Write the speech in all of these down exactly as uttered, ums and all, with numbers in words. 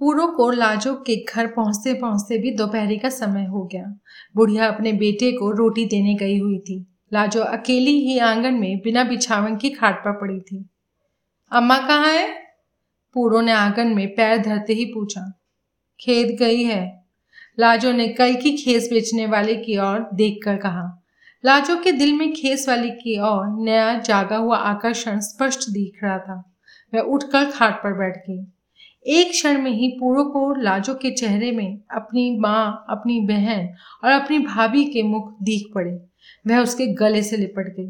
पूरो को लाजो के घर पहुंचते पहुंचते भी दोपहरी का समय हो गया। बुढ़िया अपने बेटे को रोटी देने गई हुई थी। लाजो अकेली ही आंगन में बिना बिछावन की खाट पर पड़ी थी। अम्मा कहाँ है? पूरो ने आंगन में पैर धरते ही पूछा। खेत गई है, लाजो ने कल की खेस बेचने वाले की ओर देखकर कहा। लाजो के दिल में खेस वाली की ओर नया जागा हुआ आकर्षण स्पष्ट दिख रहा था। वह उठकर खाट पर बैठ गई। एक क्षण में ही पूरो को लाजो के चेहरे में अपनी माँ, अपनी बहन और अपनी भाभी के मुख दिख पड़े। वह उसके गले से लिपट गई।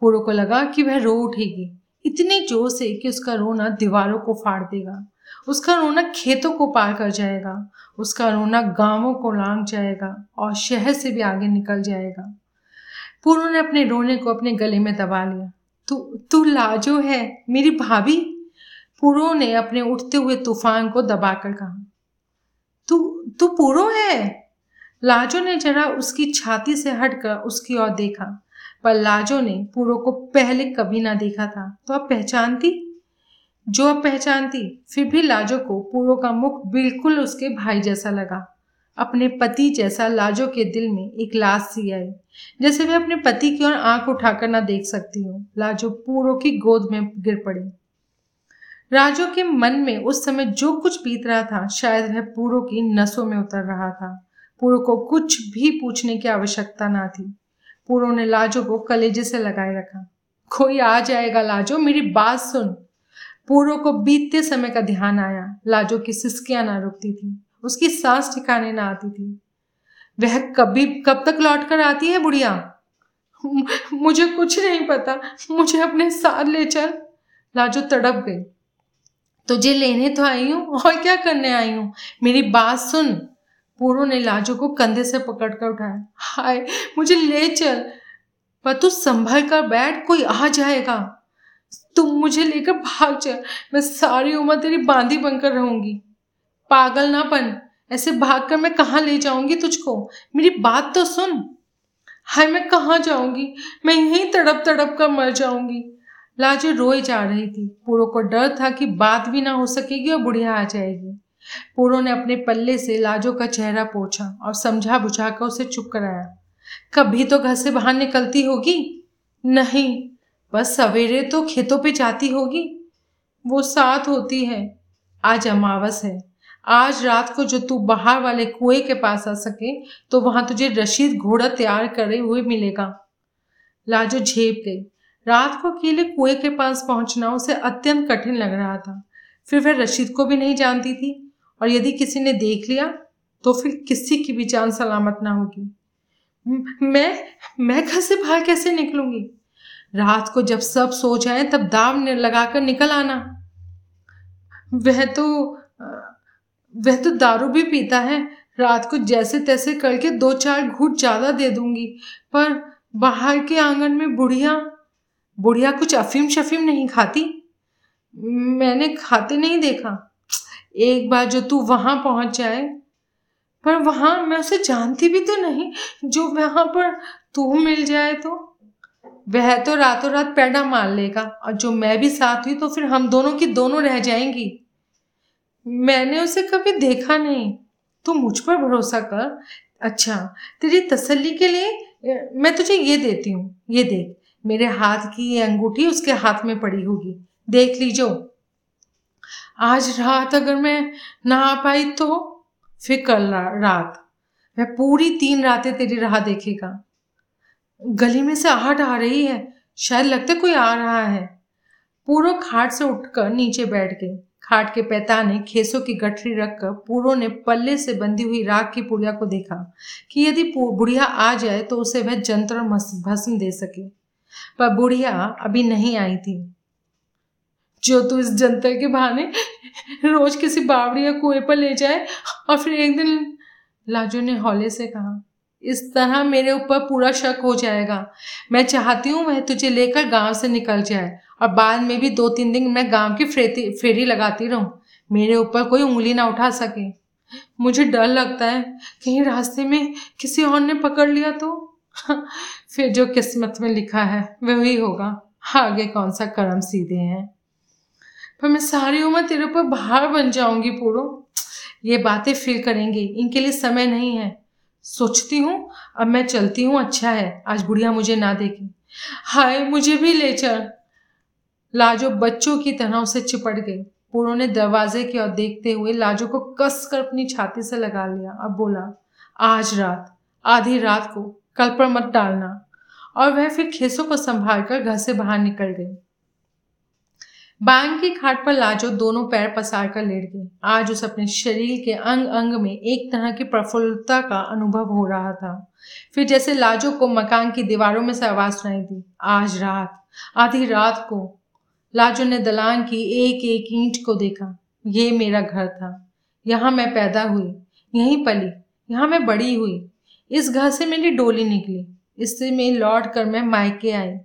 पूरो को लगा कि वह रो उठेगी, इतने जोर से कि उसका रोना दीवारों को फाड़ देगा, उसका रोना खेतों को पार कर जाएगा, उसका रोना गांवों को लांग जाएगा और शहर से भी आगे निकल जाएगा। पूरो ने अपने रोने को अपने गले में दबा लिया। तू तू लाजो है मेरी भाभी, पूरो ने अपने उठते हुए तूफान को दबाकर कहा। तू तू पूरो है? लाजो ने जरा उसकी छाती से हटकर उसकी ओर देखा, पर लाजो ने पूरो को पहले कभी ना देखा था। तो अब पहचानती जो अब पहचानती फिर भी लाजो को पूरो का मुख बिल्कुल उसके भाई जैसा लगा। अपने पति जैसा लाजो के दिल में एक लाज सी आई, जैसे वह अपने पति की ओर आंख उठाकर ना देख सकती हो। लाजो पूरो की गोद में गिर पड़ी। लाजो के मन में उस समय जो कुछ बीत रहा था, शायद वह पूरो की नसों में उतर रहा था। पूरो को कुछ भी पूछने की आवश्यकता ना थी। पूरो ने लाजो को कलेजे से लगाए रखा। कोई आ जाएगा लाजो, मेरी बात सुन। पूरो को बीतते समय का ध्यान आया। लाजो की सिसकियां ना रुकती थी, उसकी सांस ठिकाने ना आती थी। वह कभी कब तक लौट कर आती है बुढ़िया? मुझे कुछ नहीं पता, मुझे अपने साथ ले चल। लाजो तड़प गई। तुझे लेने तो आई हूँ और क्या करने आई हूँ, मेरी बात सुन। पूरो ने लाजो को कंधे से पकड़ कर उठाया। हाय, मुझे ले चल, पर तू संभल कर बैठ, कोई आ जाएगा। तुम मुझे लेकर भाग चल, मैं सारी उम्र तेरी बांधी बनकर रहूंगी। पागल ना बन, ऐसे भाग कर मैं कहाँ ले जाऊंगी तुझको, मेरी बात तो सुन। हाय, मैं कहाँ जाऊंगी, मैं यहीं तड़प तड़प कर मर जाऊंगी। लाजो रोए जा रही थी। पूरो को डर था कि बात भी ना हो सकेगी और बुढ़िया आ जाएगी। पूरो ने अपने पल्ले से लाजो का चेहरा पोंछा और समझा बुझा कर उसे चुप कराया। कभी तो घर से बाहर निकलती होगी। नहीं, बस सवेरे तो खेतों पे जाती होगी, वो साथ होती है। आज अमावस है, आज रात को जो तू बाहर वाले कुएं के पास आ सके तो वहां तुझे रशीद घोड़ा तैयार करे हुए मिलेगा। लाजो झेप गई। रात को अकेले कुएं के पास पहुंचना उसे अत्यंत कठिन लग रहा था। फिर वह रशीद को भी नहीं जानती थी, और यदि किसी ने देख लिया तो फिर किसी की भी जान सलामत ना होगी। मैं मैं घर से बाहर कैसे निकलूंगी? रात को जब सब सो जाएं तब दाव लगाकर निकल आना। वह तो वह तो दारू भी पीता है। रात को जैसे तैसे करके दो चार घूंट ज्यादा दे दूंगी, पर बाहर के आंगन में बुढ़िया बुढ़िया कुछ अफीम शफीम नहीं खाती, मैंने खाते नहीं देखा। एक बार जो तू वहां पहुंच जाए, पर वहां मैं उसे जानती भी तो नहीं, जो वहां पर तू मिल जाए तो वह तो रातों रात पैडा मार लेगा, और जो मैं भी साथ हुई तो फिर हम दोनों की दोनों रह जाएंगी। मैंने उसे कभी देखा नहीं, तू मुझ पर भरोसा कर। अच्छा, तेरी तसल्ली के लिए मैं तुझे ये देती हूँ, ये देख, मेरे हाथ की ये अंगूठी उसके हाथ में पड़ी होगी, देख लीजो। आज रात अगर मैं ना आ पाई तो फिर कल रात। वह पूरी तीन रातें तेरी राह देखेगा। गली में से आहट आ रही है, शायद लगता कोई आ रहा है। पूरो खाट से उठकर नीचे बैठ गई। खाट के पैताने खेसों की गठरी रखकर पूरो ने पल्ले से बंधी हुई राख की पुड़िया को देखा कि यदि बुढ़िया आ जाए तो उसे वह जंतर भस्म दे सके, पर बुढ़िया अभी नहीं आई थी। जो तू इस जंतर के बहाने रोज किसी बावड़ी या कुएं पर ले जाए और फिर एक दिन, लाजो ने हौले से कहा, इस तरह मेरे ऊपर पूरा शक हो जाएगा। मैं चाहती हूँ वह तुझे लेकर गांव से निकल जाए, और बाद में भी दो तीन दिन मैं गांव की फेरी फेरी लगाती रहूँ, मेरे ऊपर कोई उंगली ना उठा सके। मुझे डर लगता है कहीं रास्ते में किसी और ने पकड़ लिया तो। फिर जो किस्मत में लिखा है वही होगा, आगे कौन सा कर्म सीधे हैं। पर मैं सारी उम्र तेरे ऊपर भार बन जाऊंगी पूरो। ये बातें फील करेंगी, इनके लिए समय नहीं है। सोचती हूँ अब मैं चलती हूँ, अच्छा है आज बुढ़िया मुझे ना देगी। हाय मुझे भी ले चल। लाजो बच्चों की तरह उसे चिपट गई। पूरो ने दरवाजे की ओर देखते हुए लाजो को कसकर अपनी छाती से लगा लिया। अब बोला, आज रात आधी रात को कल पर मत डालना। और वह फिर खेसों को संभाल कर घर से बाहर निकल गई। बांग की खाट पर लाजो दोनों पैर पसार कर लेट गई। आज उस अपने शरीर के अंग अंग में एक तरह की प्रफुल्लता का अनुभव हो रहा था। फिर जैसे लाजो को मकान की दीवारों में से आवाज सुनाई दी, आज रात आधी रात को। लाजो ने दलान की एक एक ईंट को देखा। ये मेरा घर था, यहाँ मैं पैदा हुई, यहीं पली, यहाँ मैं बड़ी हुई। इस घर से मेरी डोली निकली, इससे मैं लौट कर मैं मायके आई।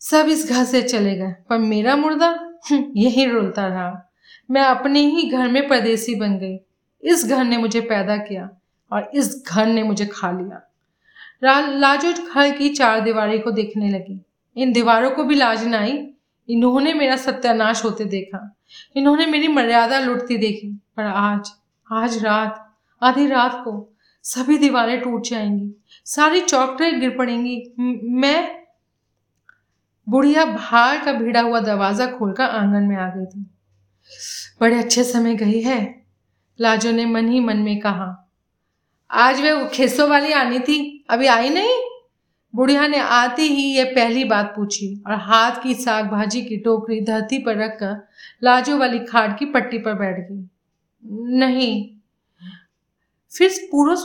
सब इस घर से चले गए, पर मेरा मुर्दा यहीं रोलता रहा। मैं अपने ही घर में परदेसी बन गई। इस घर ने मुझे पैदा किया और इस घर ने मुझे खा लिया। लाजो घर की चार दीवारी को देखने लगी। इन दीवारों को भी लाज न आई। इन्होंने मेरा सत्यानाश होते देखा, इन्होंने मेरी मर्यादा लुटती देखी। पर आज आज रात आधी रात को सभी दीवारें टूट जाएंगी, सारी चौखटें गिर पड़ेंगी। मैं बुढ़िया भार का भिड़ा हुआ दरवाज़ा खोलकर आंगन में आ गई थी। बड़े अच्छे समय गई है, लाजो ने मन ही मन में कहा। आज वह खेसों वाली आनी थी, अभी आई नहीं। बुढ़िया ने आते ही ये पहली बात पूछी और हाथ की साग भाजी की टोकरी धरती पर रखकर लाजो वाली खाट की पट्टी पर बैठ गई। नहीं। फिर पूरो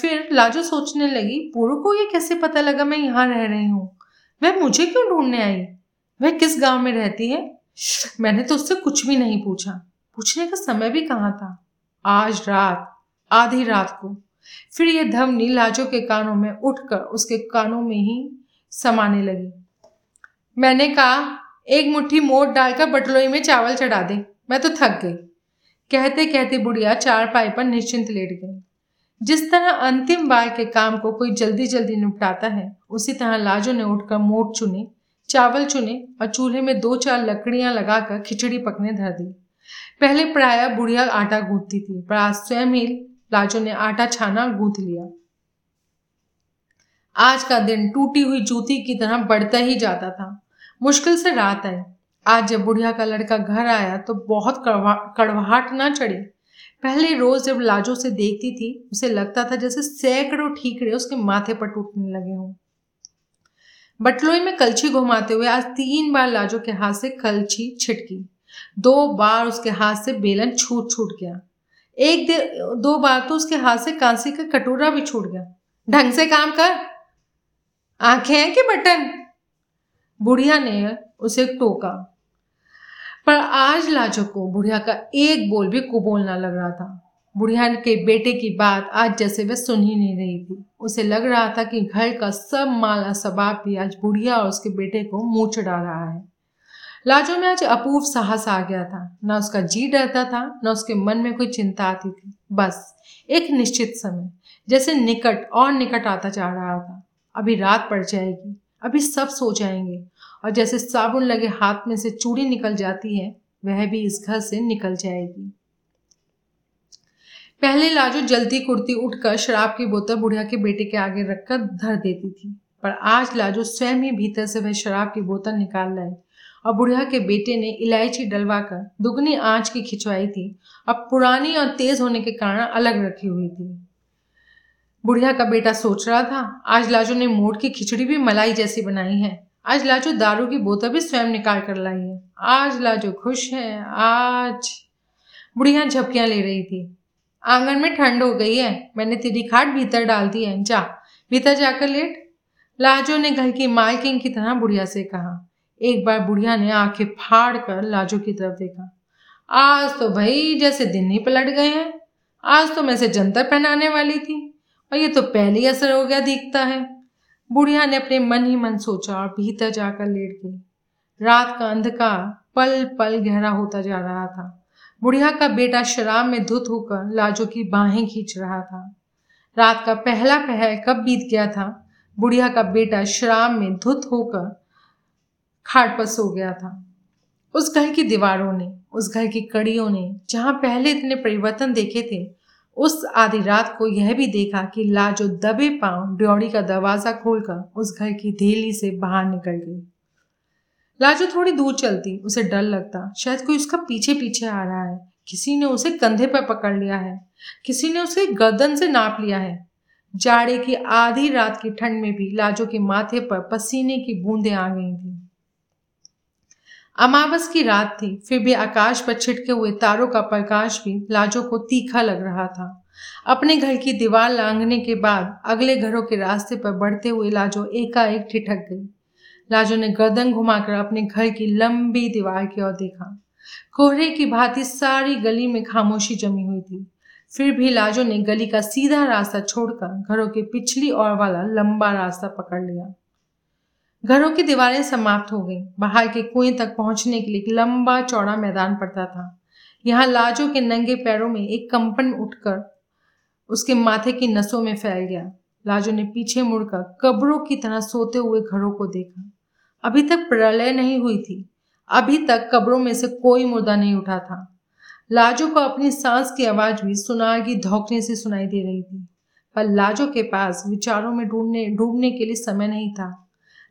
फिर लाजो सोचने लगी, पूरो को ये कैसे पता लगा मैं यहाँ रह रही हूँ? वह मुझे क्यों ढूंढने आई? वह किस गांव में रहती है? मैंने तो उससे कुछ भी नहीं पूछा। पूछने का समय भी कहाँ था। आज रात आधी रात को। फिर यह धमनी लाजो के कानों में उठकर उसके कानों में ही समाने लगी। मैंने कहा, एक मुट्ठी मोट डालकर बटलोई में चावल चढ़ा दे, मैं तो थक गई। कहते कहते बुढ़िया चारपाई पर निश्चिंत लेट गई। जिस तरह अंतिम बार के काम को कोई जल्दी जल्दी निपटाता है, उसी तरह लाजो ने उठकर मोट चुने, चावल चुने और चूल्हे में दो चार लकड़ियां लगाकर खिचड़ी पकने धर दी। पहले प्राय बुढ़िया आटा गूंथती थी, पर आज स्वयं ही लाजो ने आटा छाना और गूंथ लिया। आज का दिन टूटी हुई जूती की तरह बढ़ता ही जाता था। मुश्किल से रात आई। आज जब बुढ़िया का लड़का घर आया तो बहुत कड़वाहट ना चढ़ी। पहले रोज जब लाजो से देखती थी, उसे लगता था जैसे सैकड़ों ठीकरे उसके माथे पर टूटने लगे हों। बटलोई में कलछी घुमाते हुए आज तीन बार लाजो के हाथ से कलछी छिटकी। दो बार उसके हाथ से बेलन छूट छूट गया। एक दे, दो बार तो उसके हाथ से कांसी का कटोरा भी छूट गया। ढंग से काम कर, आंखें हैं कि बटन, बुढ़िया ने उसे टोका। पर आज लाजो को बुढ़िया का एक बोल भी कुबोलना लग रहा था। बुढ़िया के बेटे की बात आज जैसे वह सुन ही नहीं रही थी। उसे लग रहा था कि घर का सब माला सबाब भी आज बुढ़िया और उसके बेटे को मुँह चढ़ा रहा है। लाजो में आज अपूर्व साहस आ गया था। ना उसका जी डरता था, ना उसके मन में कोई चिंता आती थी। बस एक निश्चित समय जैसे निकट और निकट आता जा रहा था। अभी रात पड़ जाएगी, अभी सब सो जाएंगे। और जैसे साबुन लगे हाथ में से चूड़ी निकल जाती है, वह भी इस घर से निकल जाएगी। पहले लाजो जल्दी कुर्ती उठकर शराब की बोतल बुढ़िया के बेटे के आगे रखकर धर देती थी, पर आज लाजो स्वयं ही भीतर से वह शराब की बोतल निकाल लाई और बुढ़िया के बेटे ने इलायची डलवाकर दुगनी आंच की खिंचवाई थी। अब पुरानी और तेज होने के कारण अलग रखी हुई थी। बुढ़िया का बेटा सोच रहा था, आज लाजो ने मोट की खिचड़ी भी मलाई जैसी बनाई है। आज लाजो दारू की बोतल भी स्वयं निकाल कर लाई है। आज लाजो खुश है। आज बुढ़िया झपकियां ले रही थी। आंगन में ठंड हो गई है, मैंने तेरी खाट भीतर डाल दी है, जा भीतर जाकर लेट, लाजो ने घर की मालकिन की तरह बुढ़िया से कहा। एक बार बुढ़िया ने आंखें फाड़ कर लाजो की तरफ देखा। आज तो भाई जैसे दिन ही पलट गए हैं। आज तो मैं से जंतर पहनाने वाली थी और ये तो पहले ही असर हो गया दिखता है, बुढ़िया ने अपने मन ही मन सोचा और भीतर जाकर लेट गई। रात का अंधकार पल पल गहरा होता जा रहा था। बुढ़िया का बेटा शराब में धुत होकर लाजो की बाहें खींच रहा था। रात का पहला पहर कब बीत गया था। बुढ़िया का बेटा शराब में धुत होकर खाट पर सो गया था। उस घर की दीवारों ने, उस घर की कड़ियों ने जहाँ पहले इतने परिवर्तन देखे थे, उस आधी रात को यह भी देखा कि लाजो दबे पांव ड्योढ़ी का दरवाज़ा खोलकर उस घर की ढेली से बाहर निकल गई। लाजो थोड़ी दूर चलती उसे डर लगता, शायद कोई उसका पीछे पीछे आ रहा है, किसी ने उसे कंधे पर पकड़ लिया है, किसी ने उसे गर्दन से नाप लिया है। जाड़े की आधी रात की ठंड में भी लाजो के माथे पर पसीने की बूंदें आ गई थी। अमावस की रात थी, फिर भी आकाश पर छिटके हुए तारों का प्रकाश भी लाजो को तीखा लग रहा था। अपने घर की दीवार लांघने के बाद अगले घरों के रास्ते पर बढ़ते हुए लाजो एकाएक ठिठक गई। लाजो ने गर्दन घुमाकर अपने घर की लंबी दीवार की ओर देखा। कोहरे की भांति सारी गली में खामोशी जमी हुई थी, फिर भी लाजो ने गली का सीधा रास्ता छोड़कर घरों के पिछली ओर वाला लंबा रास्ता पकड़ लिया। घरों की दीवारें समाप्त हो गईं। बाहर के कुएं तक पहुंचने के लिए एक लंबा चौड़ा मैदान पड़ता था। यहाँ लाजो के नंगे पैरों में एक कंपन उठकर उसके माथे की नसों में फैल गया। लाजो ने पीछे मुड़कर कब्रों की तरह सोते हुए घरों को देखा। अभी तक प्रलय नहीं हुई थी, अभी तक कब्रों में से कोई मुर्दा नहीं उठा था। लाजो को अपनी सांस की आवाज भी सुनार की धौंकने से सुनाई दे रही थी, पर लाजो के पास विचारों में डूबने डूबने के लिए समय नहीं था।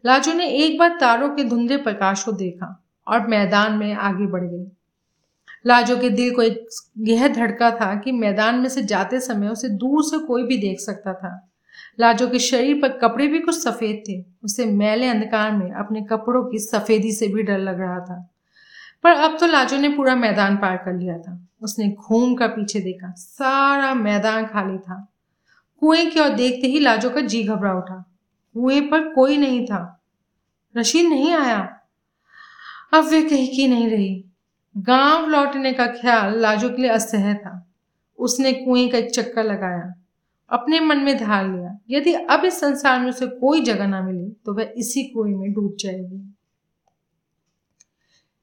लाजो ने एक बार तारों के धुंधले प्रकाश को देखा और मैदान में आगे बढ़ गई। लाजो के दिल को एक यह धड़का था कि मैदान में से जाते समय उसे दूर से कोई भी देख सकता था। लाजो के शरीर पर कपड़े भी कुछ सफ़ेद थे। उसे मैले अंधकार में अपने कपड़ों की सफ़ेदी से भी डर लग रहा था, पर अब तो लाजो ने पूरा मैदान पार कर लिया था। उसने घूम कर पीछे देखा, सारा मैदान खाली था। कुएं की ओर देखते ही लाजो का जी घबरा उठा। कुएं पर कोई नहीं था, रशीद नहीं आया, अब वे कहीं की नहीं रही। गांव लौटने का ख्याल लाजो के लिए असह्य था। उसने कुएं का एक चक्कर लगाया, अपने मन में धार लिया यदि अब इस संसार में उसे कोई जगह ना मिली तो वह इसी कुएं में डूब जाएगी।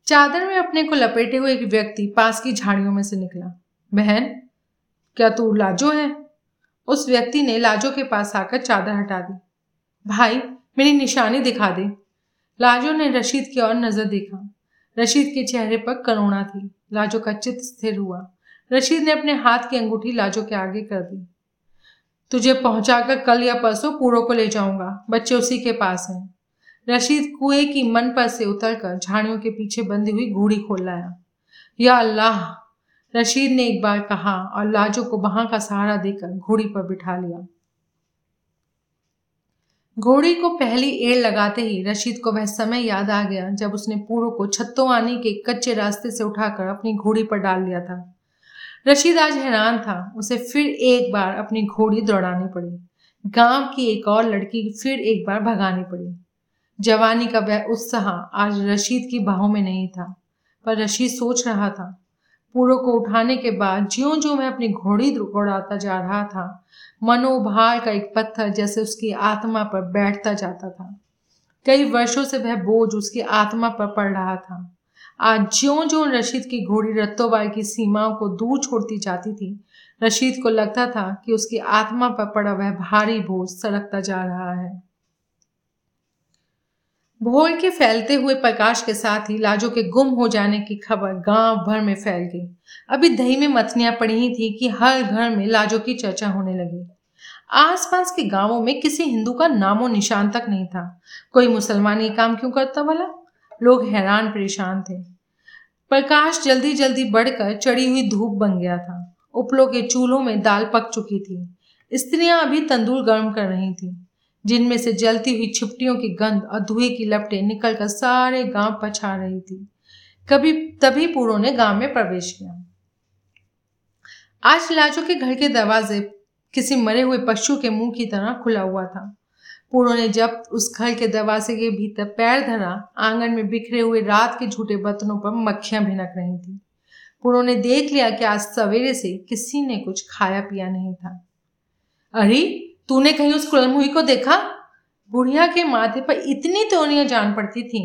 चादर में अपने को लपेटे हुए एक व्यक्ति पास की झाड़ियों में से निकला। बहन, क्या तू लाजो है? उस व्यक्ति ने लाजो के पास आकर चादर हटा दी। भाई, मेरी निशानी दिखा दे। लाजो ने रशीद की ओर नजर देखा। रशीद के चेहरे पर करुणा थी। लाजो का चित्त स्थिर हुआ। रशीद ने अपने हाथ की अंगूठी लाजो के आगे कर दी। तुझे पहुंचाकर कल या परसों पूरो को ले जाऊंगा, बच्चे उसी के पास हैं। रशीद कुएं की मन पर से उतरकर झाड़ियों के पीछे बंधी हुई घूड़ी खोल लाया। या अल्लाह, रशीद ने एक बार कहा और लाजो को वहां का सहारा देकर घूड़ी पर बिठा लिया। घोड़ी को पहली एड़ लगाते ही रशीद को वह समय याद आ गया जब उसने पूरो को छत्तोआनी के कच्चे रास्ते से उठाकर अपनी घोड़ी पर डाल लिया था। रशीद आज हैरान था। उसे फिर एक बार अपनी घोड़ी दौड़ानी पड़ी। गांव की एक और लड़की फिर एक बार भगानी पड़ी। जवानी का वह उत्साह आज रशीद की बाहों में नहीं था, पर रशीद सोच रहा था, पूरो को उठाने के बाद ज्यों ज्यों मैं अपनी घोड़ी दौड़ाता जा रहा था, मनोभार का एक पत्थर जैसे उसकी आत्मा पर बैठता जाता था। कई वर्षों से वह बोझ उसकी आत्मा पर पड़ रहा था। आज ज्यों ज्यों रशीद की घोड़ी रत्तोबार की सीमाओं को दूर छोड़ती जाती थी, रशीद को लगता था कि उसकी आत्मा पर पड़ा वह भारी बोझ सरकता जा रहा है। भोर के फैलते हुए प्रकाश के साथ ही लाजो के गुम हो जाने की खबर गांव भर में फैल गई। अभी दही में मथनियां पड़ी ही थी कि हर घर में लाजो की चर्चा होने लगी। आसपास के गांवों में किसी हिंदू का नामो निशान तक नहीं था। कोई मुसलमान ये काम क्यों करता भला? लोग हैरान परेशान थे। प्रकाश जल्दी जल्दी बढ़कर चढ़ी हुई धूप बन गया था। उपलों के चूल्हों में दाल पक चुकी थी। स्त्रियां अभी तंदूर गर्म कर रही थीं, जिनमें से जलती हुई छिपटियों की गंध और धुएं की लपटें निकलकर सारे गांव पर छा रही थी। कभी तभी पूरो ने गांव में प्रवेश किया। आज लाजो के घर के दरवाजे किसी मरे हुए पशु के मुंह की तरह खुला हुआ था। पूरो ने जब उस घर के दरवाजे के भीतर पैर धरा, आंगन में बिखरे हुए रात के झूठे बर्तनों पर मक्खियां भिनक रही थी। पूरो ने देख लिया कि आज सवेरे से किसी ने कुछ खाया पिया नहीं था। अरे, तूने कहीं उस कुलमुही को देखा? बुढ़िया के माथे पर इतनी त्योनियां जान पड़ती थी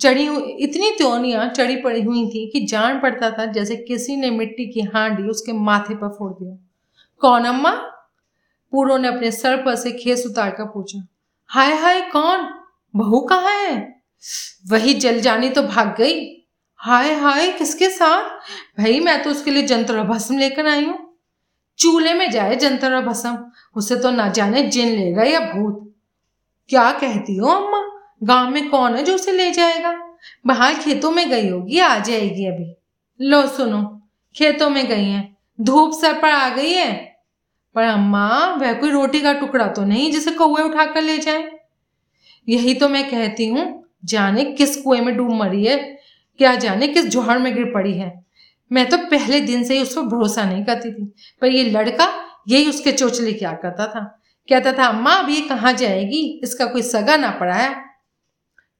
चढ़ी हुई इतनी त्योनियां चढ़ी पड़ी हुई थी कि जान पड़ता था जैसे किसी ने मिट्टी की हांडी उसके माथे पर फोड़ दिया। कौन अम्मा? पूरो ने अपने सर पर से खेस उतार कर पूछा। हाय हाय, कौन? बहू कहाँ है? वही जलजानी तो भाग गई। हाय हाय, किसके साथ? भाई मैं तो उसके लिए जंतर और भस्म लेकर आई हूँ। चूल्हे में जाए जंतर और भस्म, उसे तो ना जाने जिन लेगा या भूत। क्या कहती हो अम्मा, गांव में कौन है जो उसे ले जाएगा? बाहर खेतों में गई होगी, आ जाएगी अभी। लो सुनो, खेतों में गई है, धूप सर पर आ गई है। पर अम्मा वह कोई रोटी का टुकड़ा तो नहीं जिसे कौए उठाकर ले जाए। यही तो मैं कहती हूँ, जाने किस कुएं में डूब मरी है, क्या जाने किस जोहर में गिर पड़ी है। मैं तो पहले दिन से ही उस पर भरोसा नहीं करती थी, पर यह लड़का यही उसके चोचले क्या करता था। कहता था अम्मा अब ये कहाँ जाएगी, इसका कोई सगा ना पड़ा है।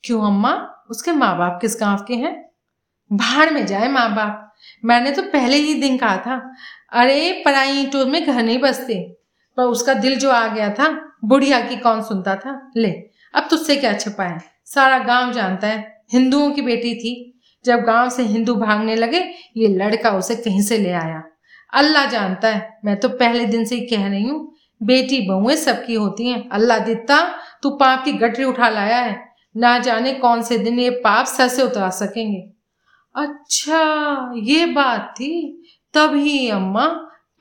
क्यों अम्मा, उसके माँ बाप किस गांव के हैं? भाड़ में जाए माँ बाप, मैंने तो पहले ही दिन कहा था अरे पराई ईंटों में घर नहीं बसते। पर उसका दिल जो आ गया था, बुढ़िया की कौन सुनता था। ले अब तुझसे क्या छिपा है, सारा गांव जानता है, हिंदुओं की बेटी थी। जब गांव से हिंदू भागने लगे, ये लड़का उसे कहीं से ले आया। अल्लाह जानता है, मैं तो पहले दिन से ही कह रही हूँ, बेटी बहुएं सबकी होती हैं। अल्लाह देता तू पाप की गठरी उठा लाया है, ना जाने कौन से दिन ये पाप सर से उतार सकेंगे। अच्छा ये बात थी, तभी अम्मा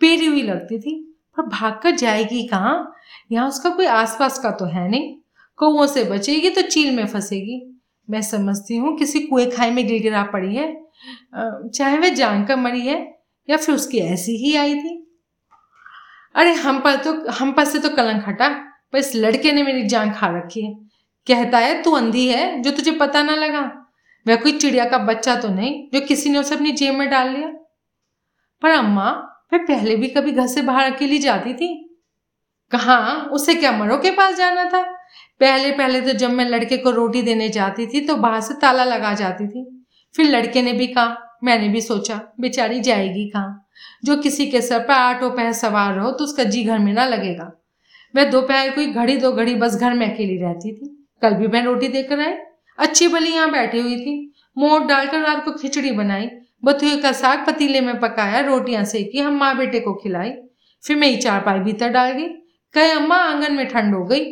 पीड़ी हुई लगती थी। पर भागकर जाएगी कहाँ, यहाँ उसका कोई आसपास का तो है नहीं। कौओं से बचेगी तो चील में फंसेगी। मैं समझती हूँ किसी कुएं खाई में गिरगिरा पड़ी है, चाहे वह जानकर मरी है या फिर उसकी ऐसी ही आई थी। अरे हम पर तो हम पर से तो कलंक हटा, पर इस लड़के ने मेरी जान खा रखी है। कहता है तू अंधी है जो तुझे पता ना लगा। वह कोई चिड़िया का बच्चा तो नहीं जो किसी ने उसे अपनी जेब में डाल लिया। पर अम्मा वह पहले भी कभी घर से बाहर अकेली जाती थी कहाँ, उसे क्या मरो के पास जाना था। पहले पहले तो जब मैं लड़के को रोटी देने जाती थी तो बाहर से ताला लगा जाती थी। फिर लड़के ने भी कहा, मैंने भी सोचा बेचारी जाएगी कहाँ, जो किसी के सर पर आठों पहर सवार हो तो उसका जी घर में ना लगेगा। वह दोपहर कोई घड़ी दो घड़ी बस घर में अकेली रहती थी। कल भी मैं रोटी देकर आई, अच्छी भली यहाँ बैठी हुई थी। मोट डालकर रात को खिचड़ी बनाई, बथुए का साग पतीले में पकाया, रोटियां सेकी, हम माँ बेटे को खिलाई। फिर मैं चारपाई भीतर डाल गई। कहे अम्मा आंगन में ठंड हो गई।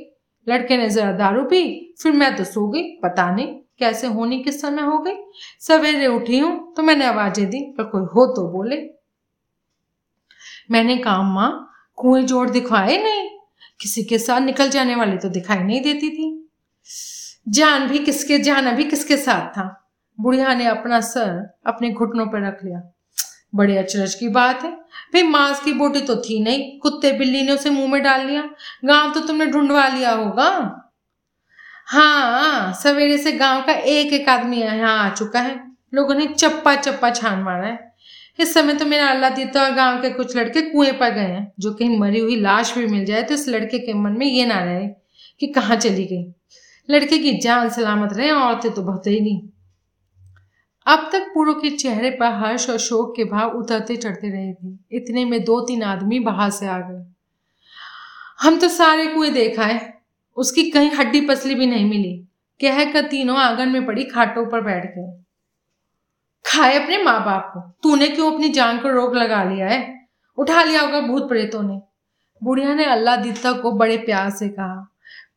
लड़के ने जरा दारू पी, फिर मैं तो सो गई। पता नहीं कैसे होनी किस समय हो गई। सवेरे उठी हूं तो मैंने आवाजें दी, पर कोई हो तो बोले। मैंने कहा अम्मा कुएं जोड़ दिखवाए नहीं, किसी के साथ निकल जाने वाली तो दिखाई नहीं देती थी। जान भी किसके जाना भी किसके साथ था। बुढ़िया ने अपना सर अपने घुटनों पर रख लिया। बड़े अचरज की बात है भाई, मांस की बोटी तो थी नहीं, कुत्ते बिल्ली ने उसे मुंह में डाल लिया। गांव तो तुमने ढूंढवा लिया होगा। हाँ सवेरे से गांव का एक एक आदमी यहाँ आ चुका है, लोगों ने चप्पा चप्पा छान मारा है। इस समय तो मेरा अल्लाह देता गांव के कुछ लड़के कुएं पर गए हैं, जो कहीं मरी हुई लाश भी मिल जाए तो इस लड़के के मन में ये ना रहे कि कहाँ चली गई। लड़के की जान सलामत रहे, औरतें तो बहुत ही नहीं। अब तक पूरो के चेहरे पर हर्ष और शोक के भाव उतरते चढ़ते रहे थे। इतने में दो तीन आदमी बाहर से आ गए। हम तो सारे कुएं देखा है, उसकी कहीं हड्डी पसली भी नहीं मिली, कह कर तीनों आंगन में पड़ी खाटों पर बैठ गए। खाए अपने माँ बाप को, तूने क्यों अपनी जान को रोक लगा लिया है, उठा लिया होगा भूत प्रेतों ने। बुढ़िया ने अल्लाह दित्ता को बड़े प्यार से कहा।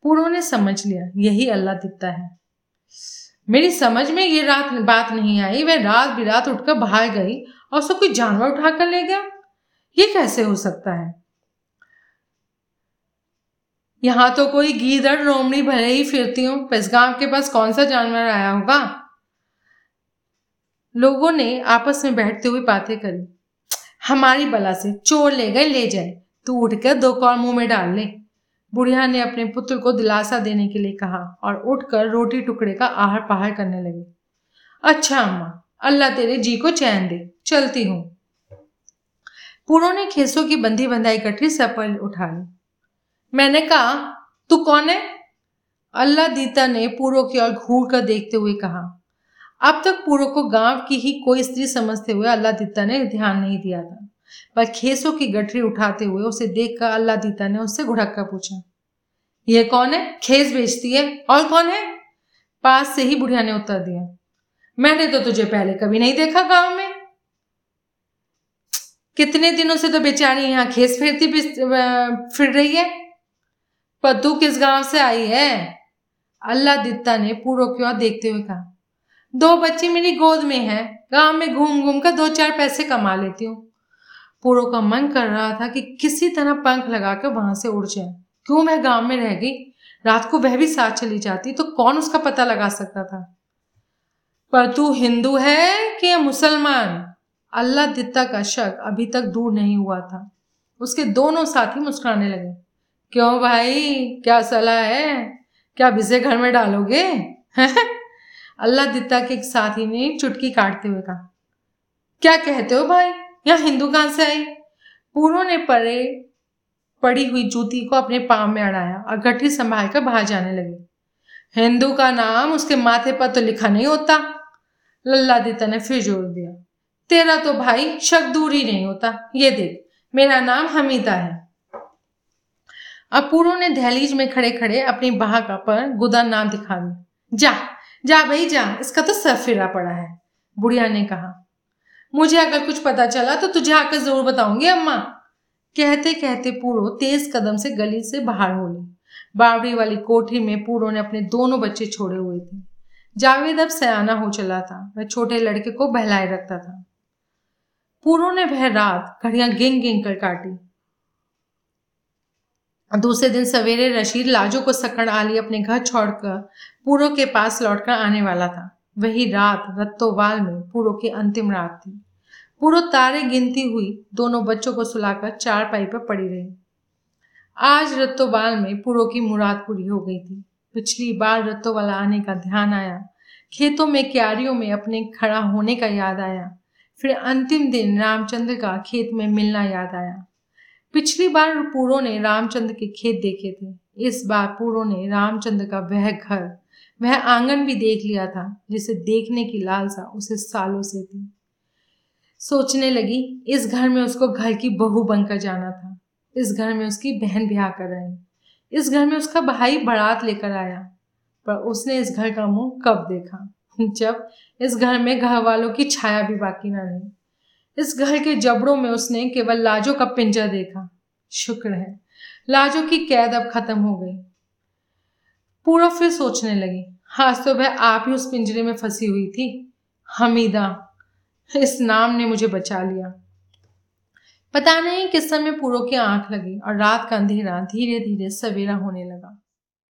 पूरो ने समझ लिया यही अल्लाह दित्ता है। मेरी समझ में ये रात बात नहीं आई, वह रात बिरात उठकर बाहर गई और उसको कोई जानवर उठाकर ले गया, ये कैसे हो सकता है। यहाँ तो कोई गीदड़ रोमड़ी भले ही फिरती हूँ, इस गांव के पास कौन सा जानवर आया होगा। लोगों ने आपस में बैठते हुए बातें करी। हमारी बला से चोर ले गए ले जाए, तू उठकर दो कौर मुंह में डाल ले। बुढ़िया ने अपने पुत्र को दिलासा देने के लिए कहा और उठकर रोटी टुकड़े का आहार पाहार करने लगी। अच्छा अम्मा, अल्लाह तेरे जी को चैन दे, चलती हूँ। पूरो ने खेसों की बंधी बंधाई कटरी सब पर उठा ली। मैंने कहा तू कौन है? अल्लाह दीता ने पूरो की ओर घूर कर देखते हुए कहा। अब तक पूरो को गांव की ही कोई स्त्री समझते हुए अल्लाह दीता ने ध्यान नहीं दिया था, पर खेसों की गठरी उठाते हुए उसे देखकर अल्लाह दीता ने उससे घुड़क कर पूछा, यह कौन है? खेस बेचती है, और कौन है? पास से ही बुढ़िया ने उत्तर दिया, मैंने तो तुझे पहले कभी नहीं देखा गांव में। कितने दिनों से तो बेचारी यहाँ खेस फेरती फिर रही है। पर तू किस गांव से आई है? अल्लाह दीता ने पूरो की ओर देखते हुए कहा। दो बच्चे मेरी गोद में हैं, गांव में घूम घूम कर दो चार पैसे कमा लेती हूँ। पूरो का मन कर रहा था कि किसी तरह पंख लगा कर वहां से उड़ जाए। क्यों मैं गांव में रह गई? रात को वह भी साथ चली जाती तो कौन उसका पता लगा सकता था। पर तू हिंदू है कि मुसलमान, अल्लाह दित्ता का शक अभी तक दूर नहीं हुआ था। उसके दोनों साथी मुस्कुराने लगे। क्यों भाई, क्या सलाह है? क्या इसे घर में डालोगे? अल्लाह दित्ता के एक साथी ने चुटकी काटते हुए कहा, क्या कहते हो भाई, यहाँ हिंदू कहाँ से आई? पूरो ने परे पड़ी हुई जूती को अपने पाँव में अड़ाया और गठरी संभाल कर बाहर जाने लगे। हिंदू का नाम उसके माथे पर तो लिखा नहीं होता, अल्लाह दित्ता ने फिर जोर दिया। तेरा तो भाई शक दूर ही नहीं होता। ये देख, मेरा नाम हमीदा है। अब पूरो ने दहलीज में खड़े खड़े अपनी बाह का पर गुदा नाम दिखा दिया। जा जा भाई जा, इसका तो सर फिरा पड़ा है, बुढ़िया ने कहा। मुझे अगर कुछ पता चला तो तुझे आकर जरूर बताऊंगी अम्मा, कहते कहते पूरो तेज कदम से गली से बाहर हो ली। बावड़ी वाली कोठी में पूरो ने अपने दोनों बच्चे छोड़े हुए थे। जावेद अब सयाना हो चला था, वह छोटे लड़के को बहलाए रखता था। पूरो ने वह रात घड़ियां गिन गिन कर काटी। दूसरे दिन सवेरे रशीद लाजो को सकड़ आली अपने घर छोड़कर पूरो के पास लौटकर आने वाला था। वही रात रत्तोवाल में पूरो की अंतिम रात थी। पूरो तारे गिनती हुई दोनों बच्चों को सुलाकर चारपाई पर पड़ी रही। आज रत्तोवाल में पूरो की मुराद पूरी हो गई थी। पिछली बार रत्तोवाल आने का ध्यान आया, खेतों में क्यारियों में अपने खड़ा होने का याद आया, फिर अंतिम दिन रामचंद्र का खेत में मिलना याद आया। पिछली बार पूरो ने रामचंद्र के खेत देखे थे, इस बार पूरो ने रामचंद्र का वह घर वह आंगन भी देख लिया था जिसे देखने की लालसा उसे सालों से थी। सोचने लगी इस घर में उसको घर की बहू बनकर जाना था, इस घर में उसकी बहन ब्याह कर आई, इस घर में उसका भाई बारात लेकर आया। पर उसने इस घर का मुंह कब देखा जब इस घर में घर वालों की छाया भी बाकी ना रही। इस घर के जबड़ों में उसने केवल लाजो का पिंजरा देखा। शुक्र है लाजो की कैद अब खत्म हो गई। पूरा फिर सोचने लगी, आज तो वह आप ही उस पिंजरे में फंसी हुई थी। हमीदा, इस नाम ने मुझे बचा लिया। पता नहीं किस समय पूरो की आंख लगी और रात का अंधेरा धीरे धीरे सवेरा होने लगा।